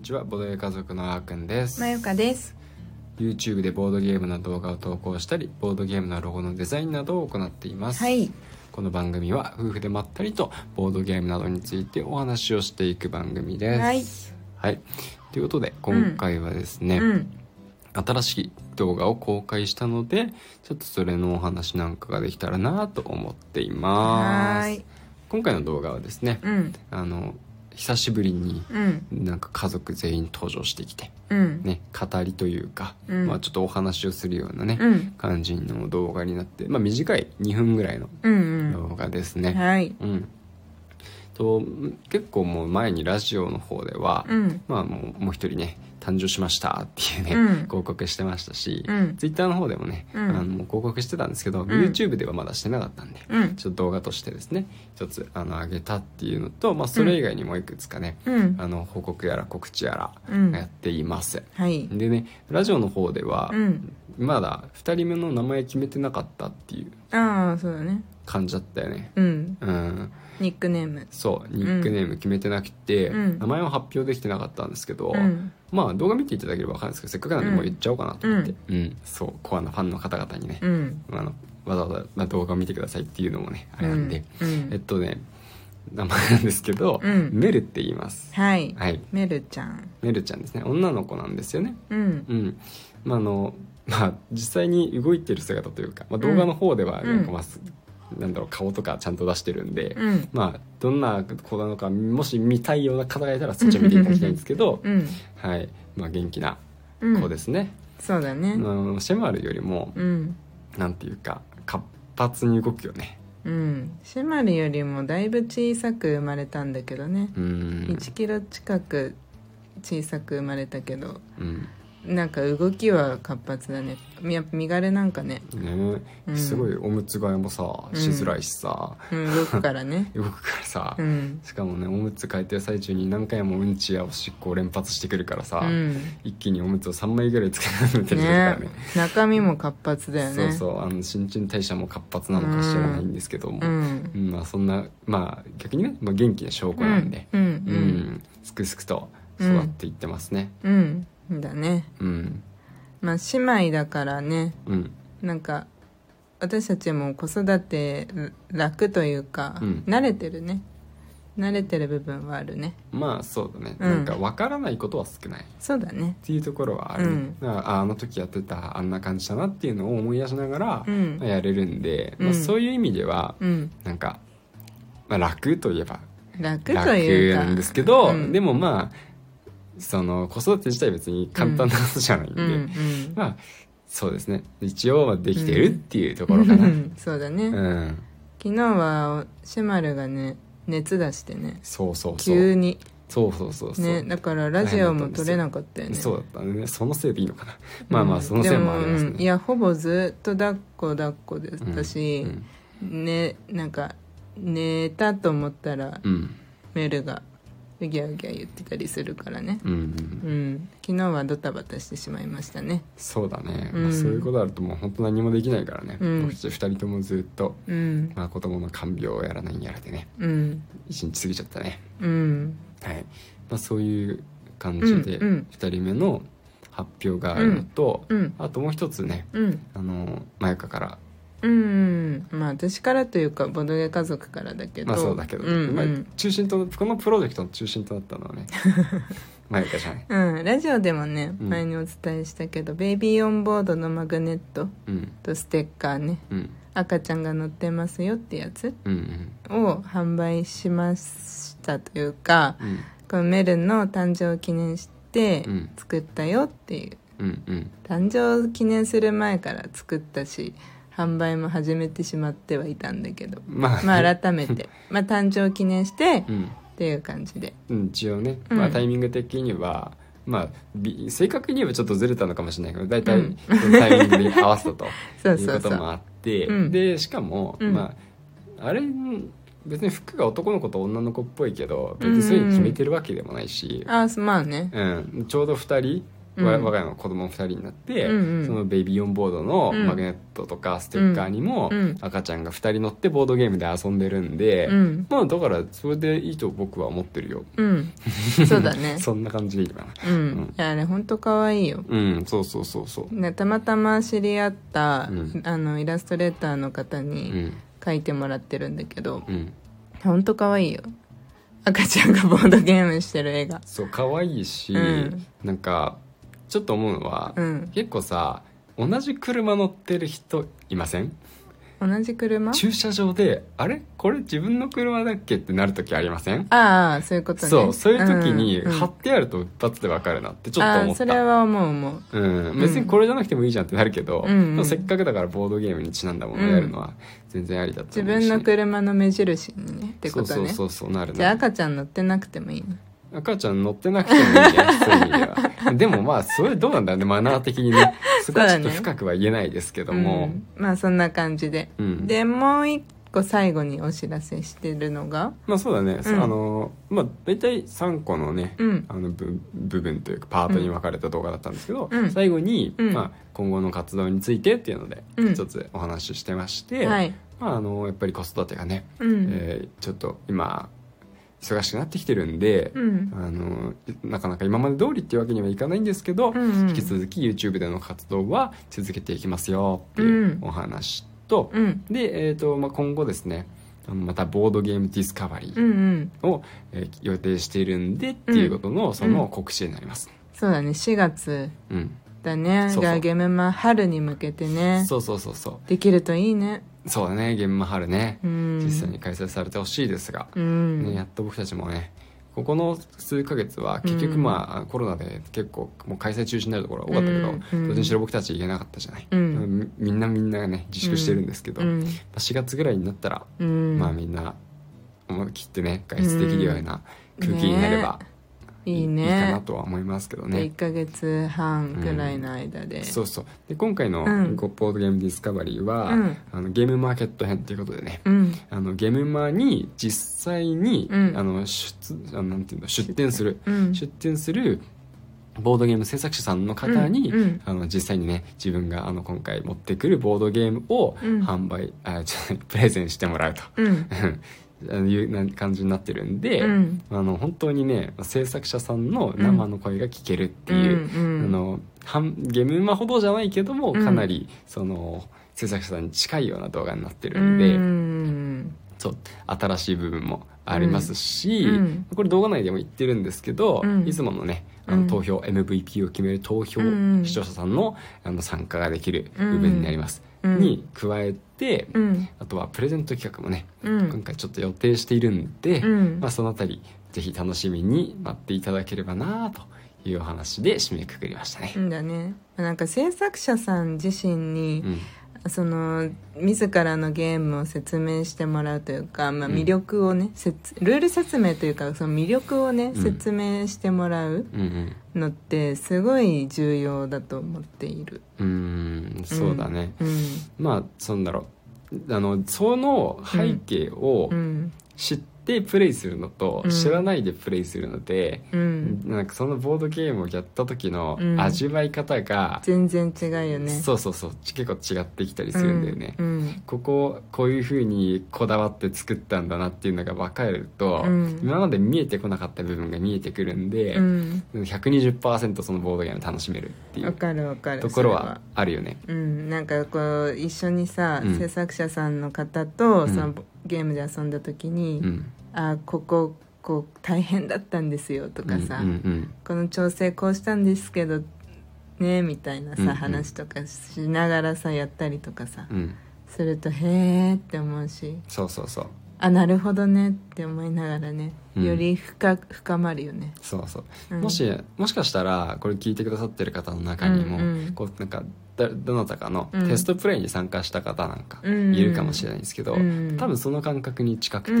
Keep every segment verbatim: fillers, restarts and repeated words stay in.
にちは、ボードゲー家族のあーくんです。まゆかです。 YouTube でボードゲームの動画を投稿したり、ボードゲームのロゴのデザインなどを行っています、はい、この番組は夫婦でまったりとボードゲームなどについてお話をしていく番組です、はいはい、ということで今回はですね、うんうん新しい動画を公開したので、ちょっとそれのお話なんかができたらなと思っています。はい、今回の動画はですね、うん、あの久しぶりになんか家族全員登場してきて、うん、ね語りというか、うん、まあちょっとお話をするようなね、うん、感じの動画になって、まあ短いにふんぐらいの動画ですね。うんうん、はい。うんと結構もう前にラジオの方では、うん、まあもうもう一人ね。誕生しましたっていうね、うん、広告してましたし、うん、Twitter の方でもね、うん、あの広告してたんですけど、うん、YouTube ではまだしてなかったんで、うん、ちょっと動画としてですね一つあの上げたっていうのと、まあ、それ以外にもいくつかね、うん、あの報告やら告知やらやっています、うんはい、でねラジオの方では、うん、まだふたりめの名前決めてなかったっていうああそうだね感じだったよね、うんうん、ニックネームそうニックネーム決めてなくて、うん、名前は発表できてなかったんですけど、うん、まあ動画見ていただければ分かるんですけどせっかくなんでもう言っちゃおうかなと思って、うんうん、そうコアなファンの方々にね、うん、あのわざわざ動画を見てくださいっていうのもねあれなんで、うんうん、えっとね名前なんですけど、うん、メルって言いますはい、はい、メルちゃんメルちゃんですね女の子なんですよねうん、うん、まああのまあ実際に動いてる姿というか、まあ、動画の方ではなんかまあ、うんなんだろう顔とかちゃんと出してるんで、うん、まあどんな子なのかもし見たいような方がいたらそっちを見ていただきたいんですけど、うんはいまあ、元気な子ですね、うん、そうだねあのシェマールよりも、うん、なんていうか活発に動くよね、うん、シェマールよりもだいぶ小さく生まれたんだけどねうんいちキロ近く小さく生まれたけど、うんなんか動きは活発だねやっぱ身軽れなんか ね, ね、うん、すごいおむつ替えもさしづらいしさ、うんうん、動くからね動くからさ、うん、しかもねおむつ替えてる最中に何回もうんちやおしっこを連発してくるからさ、うん、一気におむつをさんまいぐらいつけ始めてるから ね, ね中身も活発だよねそうそうあの新陳代謝も活発なのか知らないんですけども、うんうん、まあそんなまあ逆にね、まあ、元気な証拠なんで、うんうんうんうん、すくすくと育っていってますね、うんうんだねうん、まあ姉妹だからね、うん、なんか私たちも子育て楽というか、うん、慣れてるね慣れてる部分はあるねまあそうだね、うん、なんか分からないことは少ないそうだねっていうところはある、うん、あ, あの時やってたあんな感じだなっていうのを思い出しながらやれるんで、うんまあ、そういう意味では、うん、なんか、まあ、楽といえば楽というか楽なんですけど、うん、でもまあその子育て自体は別に簡単なことじゃないんで、うんうんうん、まあそうですね一応はできてるっていうところかな、うん、そうだね、うん、昨日はシェマルがね熱出してねそうそうそう急にそうそうそうそう、ね、だからラジオも撮れなかったよねそうだったねそのせいでいいのかなまあまあそのせいもありますね、うん、いやほぼずっと抱っこ抱っこでしたし、うんうん、ねなんか寝たと思ったら、うん、メルがうぎゃうぎゃ言ってたりするからね、うんうんうん、昨日はドタバタしてしまいましたねそうだね、うんまあ、そういうことあるともう本当何もできないからね、うん、僕たちふたりともずっと、うんまあ、子供の看病をやらないやらでね、うん、いちにち過ぎちゃったね、うんはいまあ、そういう感じでふたりめの発表があるのと、うんうん、あともう一つね、うん、あのまゆかからうんうん、まあ私からというかボドゲ家族からだけどまあそうだけど、うんうんまあ、中心とこのプロジェクトの中心となったのはねまゆかじゃない、うん、ラジオでもね前にお伝えしたけど、うん、ベイビーオンボードのマグネットとステッカーね、うん、赤ちゃんが乗ってますよってやつを販売しましたというか、うん、このメルの誕生を記念して作ったよっていう、うんうん、誕生を記念する前から作ったし販売も始めてしまってはいたんだけど、まあ、まあ改めてまあ誕生記念してっていう感じで、うん、一応ね、うんまあ、タイミング的にはまあ正確に言えばちょっとずれたのかもしれないけど大体、うん、タイミングで合わせたとそうそうそういうこともあって、うん、でしかも、うんまあ、あれ別に服が男の子と女の子っぽいけど別にそういうの決めてるわけでもないし、うん、あまあね、うん、ちょうどふたりうん、我が家の子供ふたりになって、うんうん、そのベイビーオンボードのマグネットとかステッカーにも赤ちゃんがふたり乗ってボードゲームで遊んでるんで、うん、まあだからそれでいいと僕は思ってるよ、うん、そうだねそんな感じでいいかな、うんうん、いやあれほんとかわいいよ、うん、そうそうそうそう、ね、たまたま知り合った、うん、あのイラストレーターの方に描いてもらってるんだけど、うん、ほんとかわいいよ赤ちゃんがボードゲームしてる絵が。そう可愛いし、うん、なんかちょっと思うのは、うん、結構さ同じ車乗ってる人いません？同じ車？駐車場であれこれ自分の車だっけってなる時ありません？ああそういうことね。そうそういう時に貼ってあると一発で分かるなってちょっと思った。あそれは思う思う。うん別にこれじゃなくてもいいじゃんってなるけど、うんうん、せっかくだからボードゲームにちなんだものをやるのは全然ありだと思うし、ねうん。自分の車の目印にねってことね。そうそうそうそうなるな。じゃあ赤ちゃん乗ってなくてもいいの。赤ちゃん乗ってなくてもいいやそういう意味ではでもまあそれどうなんだろうねマナー的にねそこはちょっと深くは言えないですけども、ねうん、まあそんな感じで、うん、でもう一個最後にお知らせしてるのがまあそうだね、うん、あのまあ大体さんこのね、うん、あの部分というかパートに分かれた動画だったんですけど、うん、最後に、うんまあ、今後の活動についてっていうので一つお話ししてまして、うんはいまあ、あのやっぱり子育てがね、うんえー、ちょっと今忙しくなってきてるんで、うん、あのなかなか今まで通りっていうわけにはいかないんですけど、うんうん、引き続き YouTube での活動は続けていきますよっていうお話と、うん、で、えーとまあ、今後ですねまたボードゲームディスカバリーを予定しているんでっていうことのその告知になります、うんうん、そうだねしがつ、うん、だねそうそうがゲームマ春に向けてねそうそうそうそうできるといいねそうだねゲームマ春ね、うん、実際に開催されてほしいですが、うんね、やっと僕たちもねここの数ヶ月は結局まあ、うん、コロナで結構もう開催中止になるところが多かったけど、うん、どっちにしろ僕たち行けなかったじゃない、うん、みんなみんなね自粛してるんですけど、うん、しがつぐらいになったら、うん、まあみんな思い切ってね外出できるような空気になれば、うんねいいね、いいかなとは思いますけどねいっかげつはんくらいの間で、うん、そうそうで今回のボードゲームディスカバリーは、うん、あのゲームマーケット編ということでね、うん、あのゲームマに実際に、うん、あの出あなんていうの出展する、うん、出展するボードゲーム制作者さんの方に、うんうん、あの実際にね自分があの今回持ってくるボードゲームを販売、うん、あプレゼンしてもらうと、うんいう感じになってるんで、うん、あの本当にね制作者さんの生の声が聞けるっていう、うん、あのゲームマほどじゃないけども、うん、かなりその制作者さんに近いような動画になってるんで、うん、そう新しい部分もありますし、うん、これ動画内でも言ってるんですけど、うん、いつものねあの投票、うん、エムブイピー を決める投票、うん、視聴者さんの、あの参加ができる部分になります、うん、に加えて、うん、あとはプレゼント企画もね、うん、今回ちょっと予定しているんで、うんまあ、そのあたりぜひ楽しみに待っていただければなというお話で締めくくりましたね。だねなんか制作者さん自身に、うんその自らのゲームを説明してもらうというか、まあ、魅力をね、うん、ルール説明というかその魅力をね、うん、説明してもらうのってすごい重要だと思っている。うーん、うん、そうだね、うん、まあそんだろうあのその背景を知ってプレイするのと、うん、知らないでプレイするので、うん、なんかそのボードゲームをやった時の味わい方が、うん、全然違うよね。そうそうそう結構違ってきたりするんだよね、うんうん、こここういう風にこだわって作ったんだなっていうのが分かると、うん、今まで見えてこなかった部分が見えてくるんで、うん、ひゃくにじゅっパーセント そのボードゲーム楽しめるっていうところはあるよね、うん、なんかこう一緒にさ、うん、制作者さんの方と、うん、そのゲームで遊んだ時に、うん、あこここう大変だったんですよとかさ、うんうんうん、この調整こうしたんですけどねみたいなさ、うんうん、話とかしながらさやったりとかさ、うん、するとへーって思うしそうそうそうあなるほどねって思いながらねより 深,、うん、深まるよね。そうそう、うん、もしもしかしたらこれ聞いてくださってる方の中にも、うんうん、こうなんかどなたかのテストプレイに参加した方なんかいるかもしれないんですけど、うん、多分その感覚に近くて、うん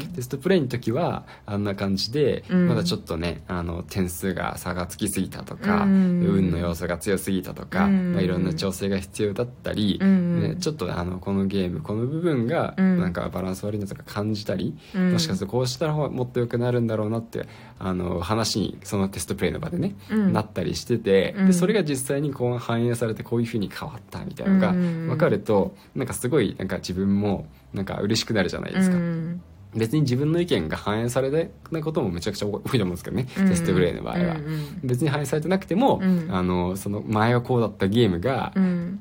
うん、テストプレイの時はあんな感じで、うん、まだちょっとねあの点数が差がつきすぎたとか、うん、運の要素が強すぎたとか、うんまあ、いろんな調整が必要だったり、うんね、ちょっとあのこのゲームこの部分がなんかバランス悪いなつうか感じたり、うん、もしかするとこうしたらもっと良くなるんだろうなってあの話にそのテストプレイの場でね、うん、なったりしてて、うん、でそれが実際にこう反映されてこういう風に変わったみたいなのが分かると、うん、なんかすごいなんか自分もなんか嬉しくなるじゃないですか、うん別に自分の意見が反映されてないこともめちゃくちゃ多いと思うんですけどね、うん、テストプレイの場合は、うん、別に反映されてなくても、うん、あのその前はこうだったゲームが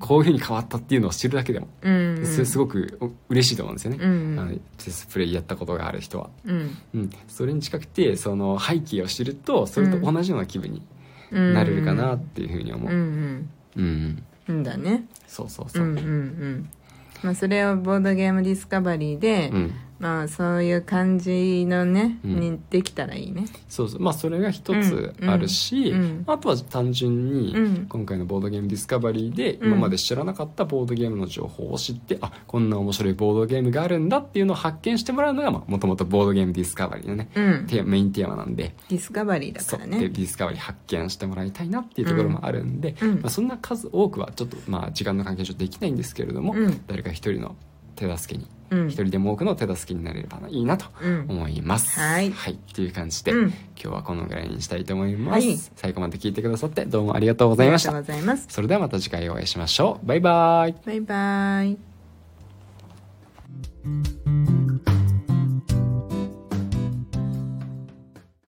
こういう風に変わったっていうのを知るだけでも、うん、それすごく嬉しいと思うんですよね、うん、あのテストプレイやったことがある人は、うんうん、それに近くてその背景を知るとそれと同じような気分になれるかなっていう風に思う、うんうんうん、だねそうそうそう、うんうんうんまあ、それをボードゲームディスカバリーで、うんまあ、そういう感じのね、うん、にできたらいいねそうそう、まあ、それが一つあるし、うんうん、あとは単純に今回のボードゲームディスカバリーで今まで知らなかったボードゲームの情報を知って、うん、あこんな面白いボードゲームがあるんだっていうのを発見してもらうのがもともとボードゲームディスカバリーのね、うん、テーマメインテーマなんでディスカバリーだからねディスカバリー発見してもらいたいなっていうところもあるんで、うんまあ、そんな数多くはちょっと、まあ、時間の関係上できないんですけれども、うん、誰か一人の手助けに一、うん、人でも多くの手助けになれればいいなと思います、うん、はい、はい、という感じで、うん、今日はこのぐらいにしたいと思います、はい、最後まで聞いてくださってどうもありがとうございました。ありがとうございます。それではまた次回お会いしましょう。バイバイ。バイバイ。